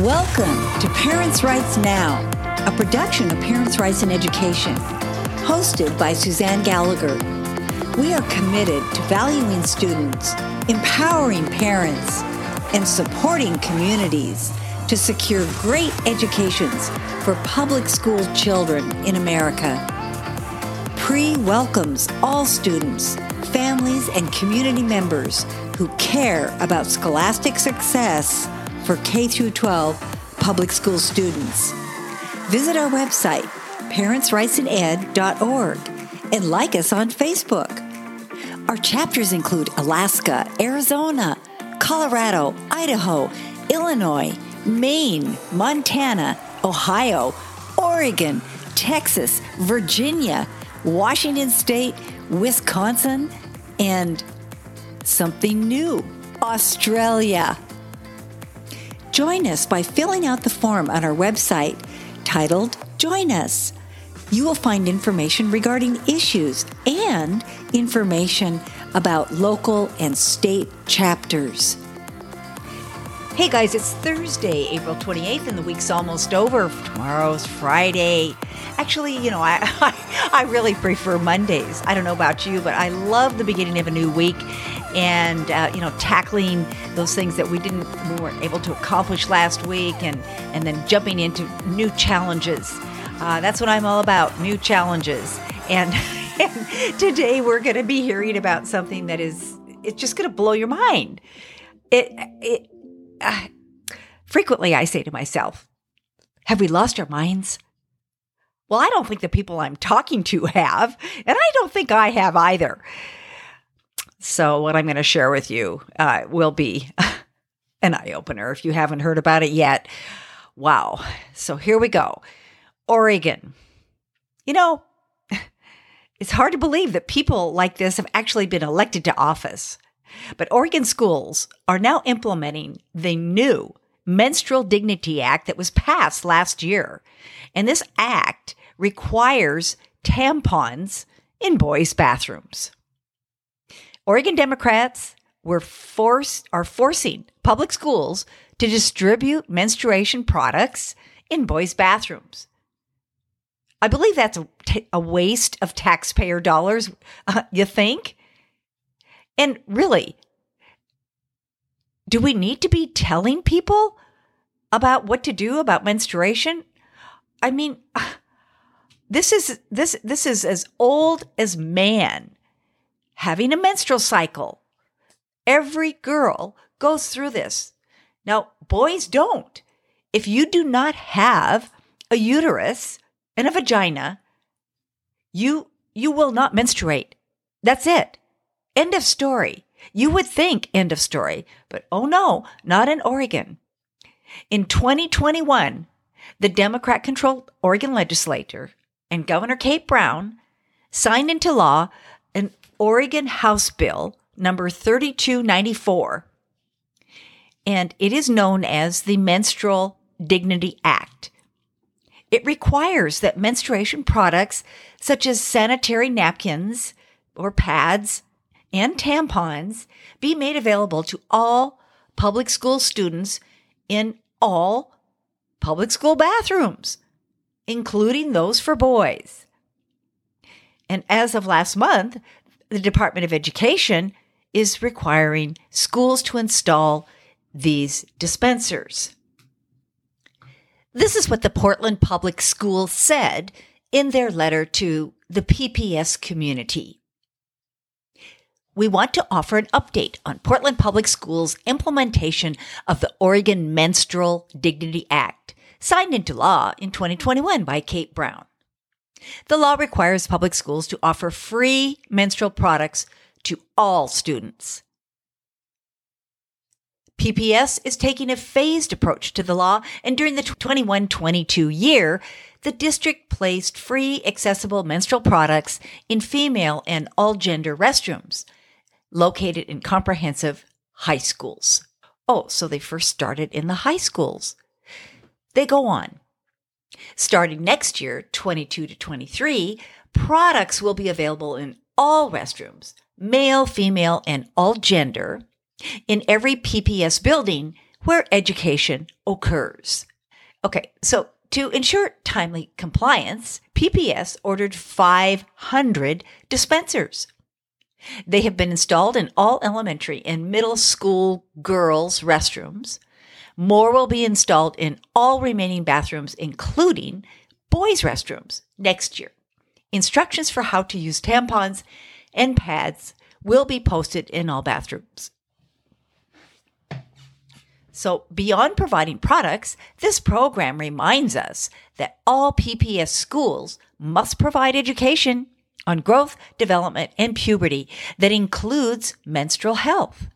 Welcome to Parents Rights Now, a production of Parents Rights in Education, hosted by Suzanne Gallagher. We are committed to valuing students, empowering parents, and supporting communities to secure great educations for public school children in America. PRE welcomes all students, families, and community members who care about scholastic success for K-12 public school students. Visit our website, parentsrightsined.org, and like us on Facebook. Our chapters include Alaska, Arizona, Colorado, Idaho, Illinois, Maine, Montana, Ohio, Oregon, Texas, Virginia, Washington State, Wisconsin, and something new, Australia. Join us by filling out the form on our website titled Join Us. You will find information regarding issues and information about local and state chapters. Hey guys, it's Thursday, April 28th, and the week's almost over. Tomorrow's Friday. Actually, you know, I really prefer Mondays. I don't know about you, but I love the beginning of a new week and, tackling those things that we weren't able to accomplish last week and then jumping into new challenges. That's what I'm all about, new challenges. And today we're going to be hearing about something that it's just going to blow your mind. Frequently I say to myself, have we lost our minds? Well, I don't think the people I'm talking to have, and I don't think I have either. So what I'm going to share with you will be an eye-opener if you haven't heard about it yet. Wow. So here we go. Oregon. You know, it's hard to believe that people like this have actually been elected to office. But Oregon schools are now implementing the new Menstrual Dignity Act that was passed last year. And this act requires tampons in boys' bathrooms. Oregon Democrats are forcing public schools to distribute menstruation products in boys' bathrooms. I believe that's a waste of taxpayer dollars, you think? And really, do we need to be telling people about what to do about menstruation? I mean, this is as old as man having a menstrual cycle. Every girl goes through this. Now, boys don't. If you do not have a uterus and a vagina, you will not menstruate. That's it. End of story. You would think end of story, but oh no, not in Oregon. In 2021, the Democrat-controlled Oregon legislature and Governor Kate Brown signed into law an Oregon House Bill number 3294, and it is known as the Menstrual Dignity Act. It requires that menstruation products such as sanitary napkins or pads and tampons be made available to all public school students in all public school bathrooms, including those for boys. And as of last month, the Department of Education is requiring schools to install these dispensers. This is what the Portland Public Schools said in their letter to the PPS community. We want to offer an update on Portland Public Schools' implementation of the Oregon Menstrual Dignity Act, signed into law in 2021 by Kate Brown. The law requires public schools to offer free menstrual products to all students. PPS is taking a phased approach to the law, and during the 21-22 year, the district placed free accessible menstrual products in female and all-gender restrooms located in comprehensive high schools. Oh, so they first started in the high schools. They go on. Starting next year, 22-23, products will be available in all restrooms, male, female, and all gender, in every PPS building where education occurs. Okay, so to ensure timely compliance, PPS ordered 500 dispensers. They have been installed in all elementary and middle school girls' restrooms. More will be installed in all remaining bathrooms, including boys' restrooms, next year. Instructions for how to use tampons and pads will be posted in all bathrooms. So beyond providing products, this program reminds us that all PPS schools must provide education on growth, development, and puberty that includes menstrual health.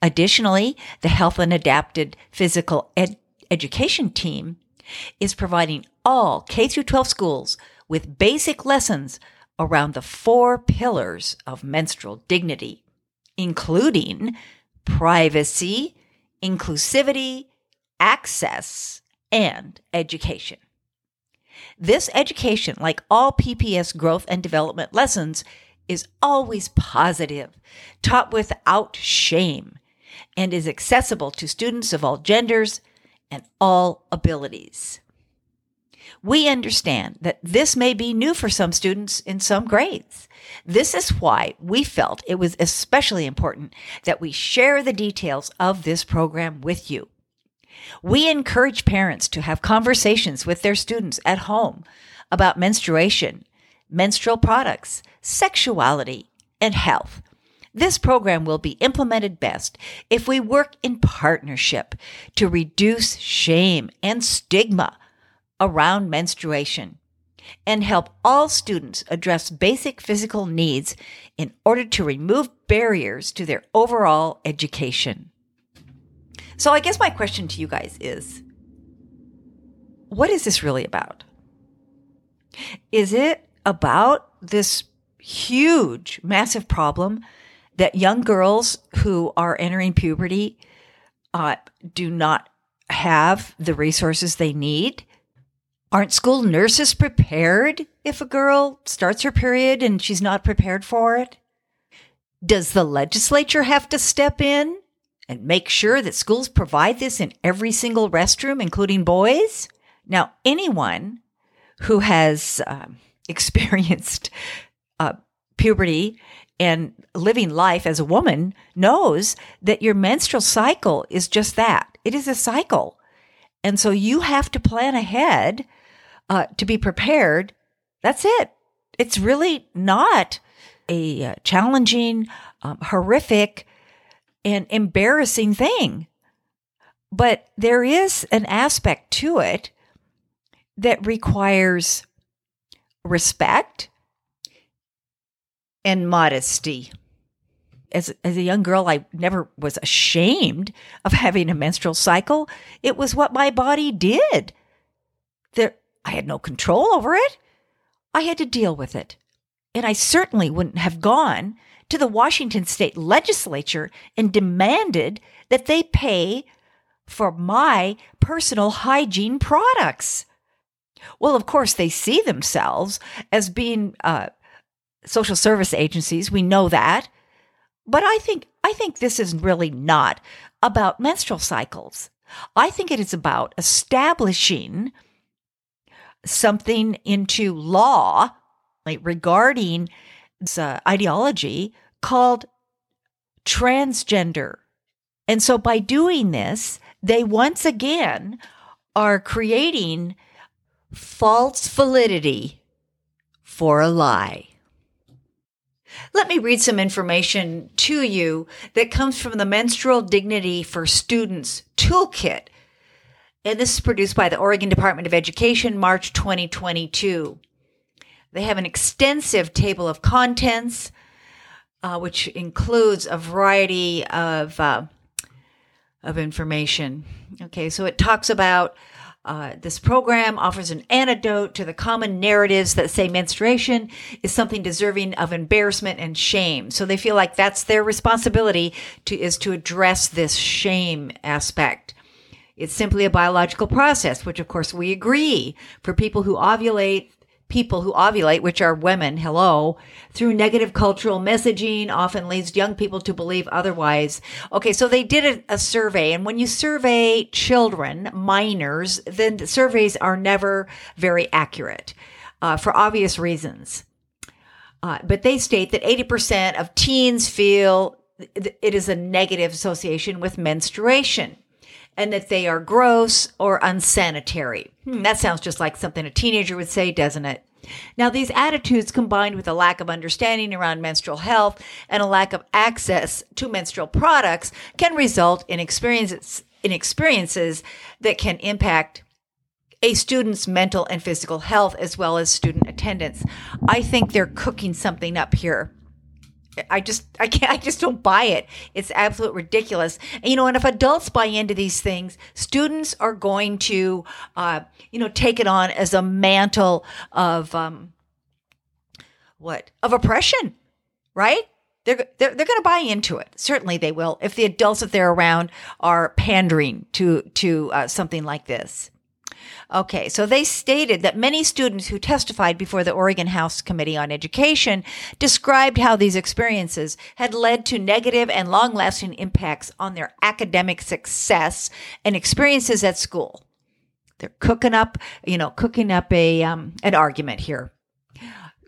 Additionally, the Health and Adapted Physical Education team is providing all K-12 schools with basic lessons around the 4 pillars of menstrual dignity, including privacy, inclusivity, access, and education. This education, like all PPS growth and development lessons, is always positive, taught without shame, and is accessible to students of all genders and all abilities. We understand that this may be new for some students in some grades. This is why we felt it was especially important that we share the details of this program with you. We encourage parents to have conversations with their students at home about menstruation, menstrual products, sexuality, and health. This program will be implemented best if we work in partnership to reduce shame and stigma around menstruation and help all students address basic physical needs in order to remove barriers to their overall education. So I guess my question to you guys is, what is this really about? Is it about this huge, massive problem that young girls who are entering puberty do not have the resources they need? Aren't school nurses prepared if a girl starts her period and she's not prepared for it? Does the legislature have to step in and make sure that schools provide this in every single restroom, including boys? Now, anyone who has experienced puberty and living life as a woman knows that your menstrual cycle is just that. It is a cycle. And so you have to plan ahead to be prepared. That's it. It's really not a challenging, horrific, and embarrassing thing. But there is an aspect to it that requires respect and modesty. As a young girl, I never was ashamed of having a menstrual cycle. It was what my body did. I had no control over it. I had to deal with it. And I certainly wouldn't have gone to the Washington state legislature and demanded that they pay for my personal hygiene products. Well, of course, they see themselves as being social service agencies. We know that. But I think this is really not about menstrual cycles. I think it is about establishing something into law, like regarding this ideology called transgender. And so by doing this, they once again are creating false validity for a lie. Let me read some information to you that comes from the Menstrual Dignity for Students Toolkit. And this is produced by the Oregon Department of Education, March 2022. They have an extensive table of contents, which includes a variety of information. Okay, so it talks about this program offers an antidote to the common narratives that say menstruation is something deserving of embarrassment and shame. So they feel like that's their responsibility to address this shame aspect. It's simply a biological process, which of course we agree for people who ovulate people who ovulate, which are women, hello, through negative cultural messaging often leads young people to believe otherwise. Okay, so they did a survey, and when you survey children, minors, then the surveys are never very accurate for obvious reasons. But they state that 80% of teens feel it is a negative association with menstruation, and that they are gross or unsanitary. That sounds just like something a teenager would say, doesn't it? Now, these attitudes, combined with a lack of understanding around menstrual health and a lack of access to menstrual products, can result in experiences that can impact a student's mental and physical health, as well as student attendance. I think they're cooking something up here. I just don't buy it. It's absolutely ridiculous. And, you know, and if adults buy into these things, students are going to, take it on as a mantle of, of oppression, right? They're going to buy into it. Certainly they will. If the adults that they're around are pandering to something like this. Okay, so they stated that many students who testified before the Oregon House Committee on Education described how these experiences had led to negative and long-lasting impacts on their academic success and experiences at school. They're cooking up an argument here.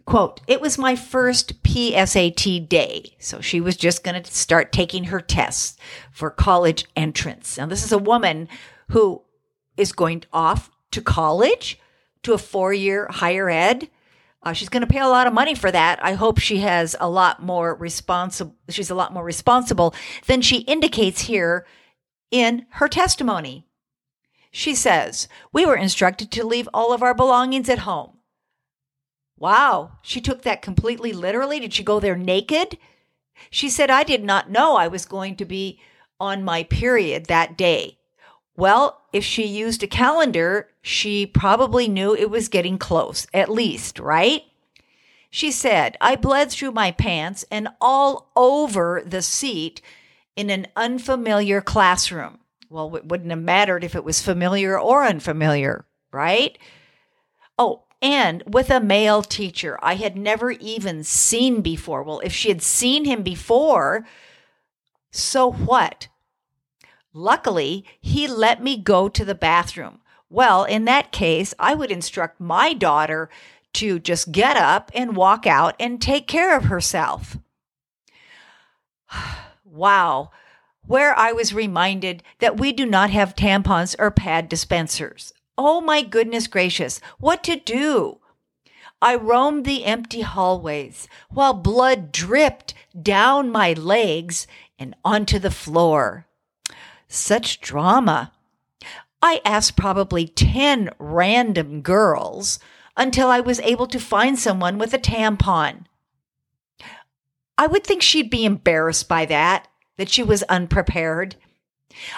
Quote, "It was my first PSAT day." So she was just going to start taking her tests for college entrance. Now, this is a woman who is going off to college, to a 4-year higher ed. She's going to pay a lot of money for that. I hope she has a lot more responsible. She's a lot more responsible than she indicates here in her testimony. She says, "We were instructed to leave all of our belongings at home." Wow. She took that completely literally. Did she go there naked? She said, "I did not know I was going to be on my period that day." Well, if she used a calendar, she probably knew it was getting close, at least, right? She said, "I bled through my pants and all over the seat in an unfamiliar classroom." Well, it wouldn't have mattered if it was familiar or unfamiliar, right? Oh, and with a male teacher I had never even seen before. Well, if she had seen him before, so what? "Luckily, he let me go to the bathroom." Well, in that case, I would instruct my daughter to just get up and walk out and take care of herself. Wow. Where I was reminded that we do not have tampons or pad dispensers. Oh my goodness gracious, what to do? "I roamed the empty hallways while blood dripped down my legs and onto the floor." Such drama. "I asked probably 10 random girls until I was able to find someone with a tampon." I would think she'd be embarrassed by that she was unprepared.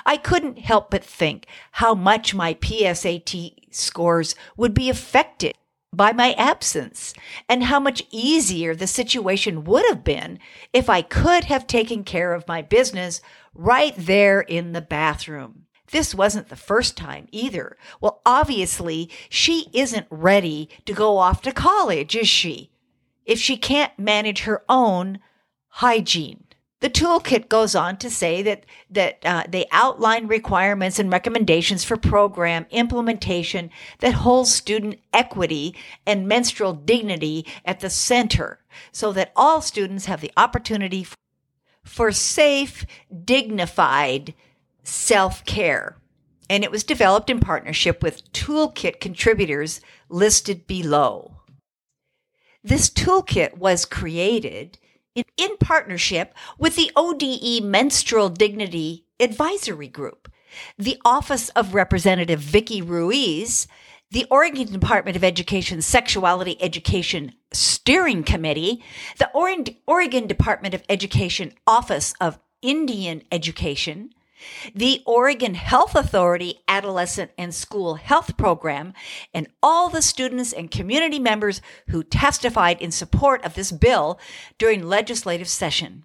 "I couldn't help but think how much my PSAT scores would be affected by my absence, and how much easier the situation would have been if I could have taken care of my business right there in the bathroom." This wasn't the first time either. Well, obviously, she isn't ready to go off to college, is she? If she can't manage her own hygiene. The toolkit goes on to say that they outline requirements and recommendations for program implementation that holds student equity and menstrual dignity at the center, so that all students have the opportunity for safe, dignified self-care. And it was developed in partnership with toolkit contributors listed below. This toolkit was created in partnership with the ODE Menstrual Dignity Advisory Group, the Office of Representative Vicki Ruiz, the Oregon Department of Education Sexuality Education Steering Committee, the Oregon Department of Education Office of Indian Education, the Oregon Health Authority Adolescent and School Health Program, and all the students and community members who testified in support of this bill during legislative session.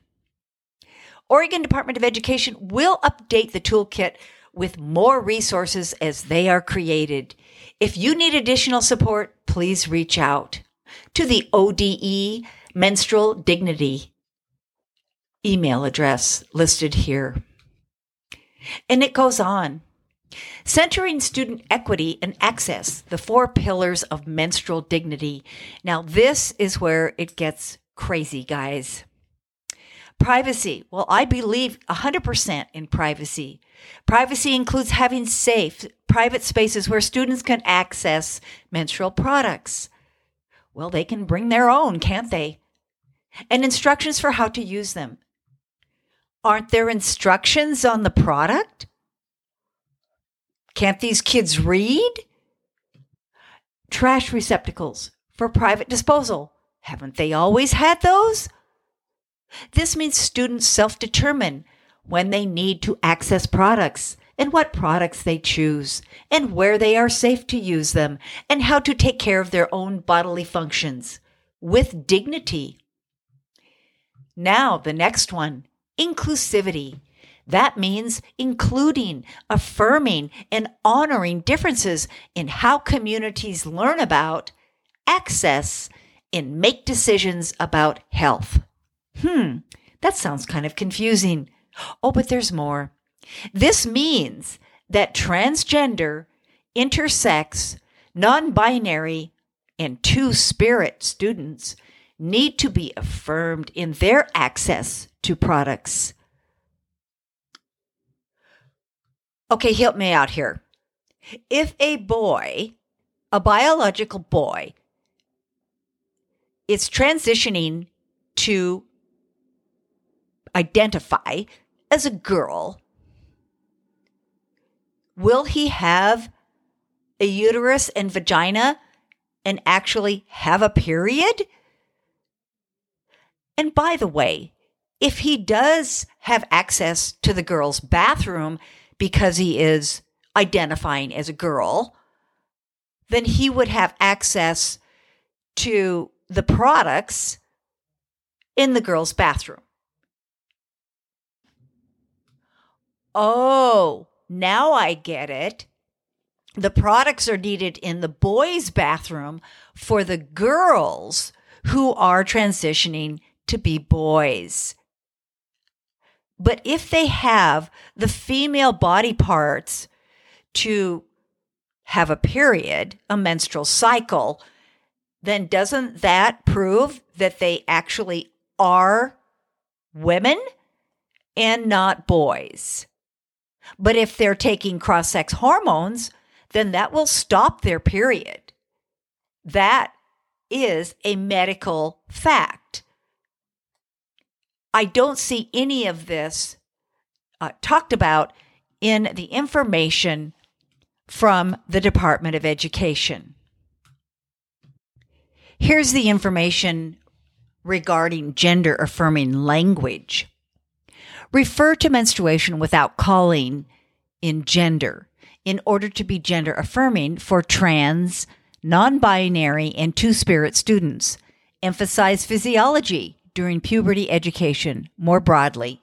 Oregon Department of Education will update the toolkit with more resources as they are created. If you need additional support, please reach out to the ODE Menstrual Dignity email address listed here. And it goes on. Centering student equity and access, the four pillars of menstrual dignity. Now, this is where it gets crazy, guys. Privacy. Well, I believe 100% in privacy. Privacy includes having safe, private spaces where students can access menstrual products. Well, they can bring their own, can't they? And instructions for how to use them. Aren't there instructions on the product? Can't these kids read? Trash receptacles for private disposal. Haven't they always had those? This means students self-determine when they need to access products and what products they choose and where they are safe to use them and how to take care of their own bodily functions with dignity. Now, the next one, inclusivity. That means including, affirming, and honoring differences in how communities learn about, access, and make decisions about health. That sounds kind of confusing. Oh, but there's more. This means that transgender, intersex, non-binary, and two-spirit students need to be affirmed in their access to products. Okay, help me out here. If a boy, a biological boy, is transitioning to identify as a girl, will he have a uterus and vagina and actually have a period? And by the way, if he does have access to the girl's bathroom, because he is identifying as a girl, then he would have access to the products in the girl's bathroom. Oh, now I get it. The products are needed in the boys' bathroom for the girls who are transitioning to be boys. But if they have the female body parts to have a period, a menstrual cycle, then doesn't that prove that they actually are women and not boys? But if they're taking cross-sex hormones, then that will stop their period. That is a medical fact. I don't see any of this talked about in the information from the Department of Education. Here's the information regarding gender-affirming language. Refer to menstruation without calling in gender in order to be gender-affirming for trans, non-binary, and two-spirit students. Emphasize physiology during puberty education more broadly.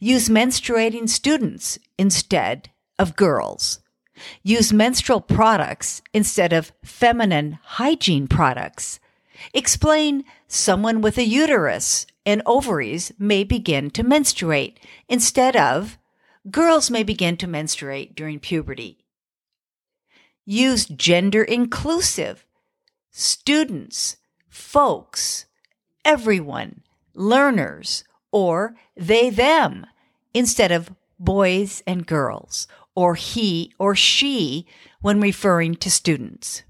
Use menstruating students instead of girls. Use menstrual products instead of feminine hygiene products. Explain someone with a uterus and ovaries may begin to menstruate instead of girls may begin to menstruate during puberty. Use gender inclusive. Students, folks, everyone, learners, or they, them, instead of boys and girls, or he or she when referring to students.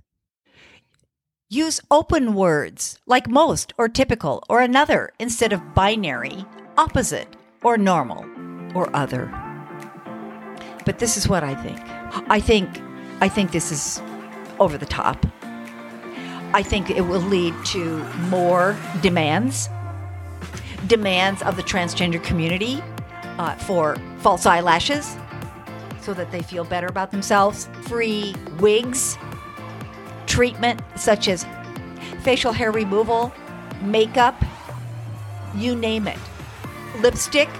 Use open words like most or typical or another instead of binary, opposite, or normal, or other. But this is what I think. I think this is over the top. I think it will lead to more demands of the transgender community for false eyelashes so that they feel better about themselves, free wigs, treatment such as facial hair removal, makeup, you name it, lipstick,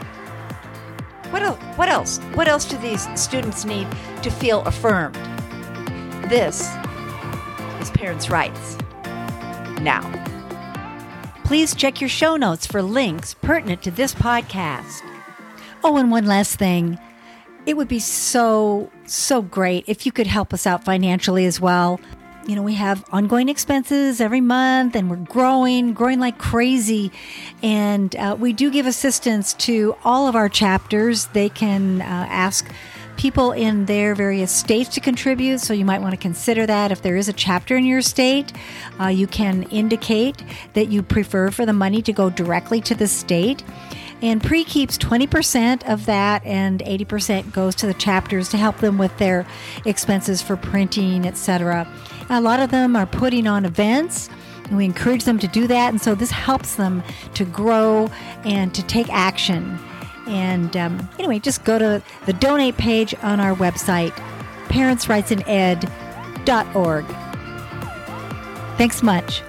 What else? What else do these students need to feel affirmed? This is Parents' Rights Now. Please check your show notes for links pertinent to this podcast. Oh, and one last thing. It would be so great if you could help us out financially as well. You know, we have ongoing expenses every month, and we're growing like crazy. And we do give assistance to all of our chapters. They can ask people in their various states to contribute, so you might want to consider that. If there is a chapter in your state, you can indicate that you prefer for the money to go directly to the state. And PRE keeps 20% of that, and 80% goes to the chapters to help them with their expenses for printing, etc. A lot of them are putting on events, and we encourage them to do that. And so this helps them to grow and to take action. And anyway, just go to the donate page on our website, parentsrightsined.org. Thanks much.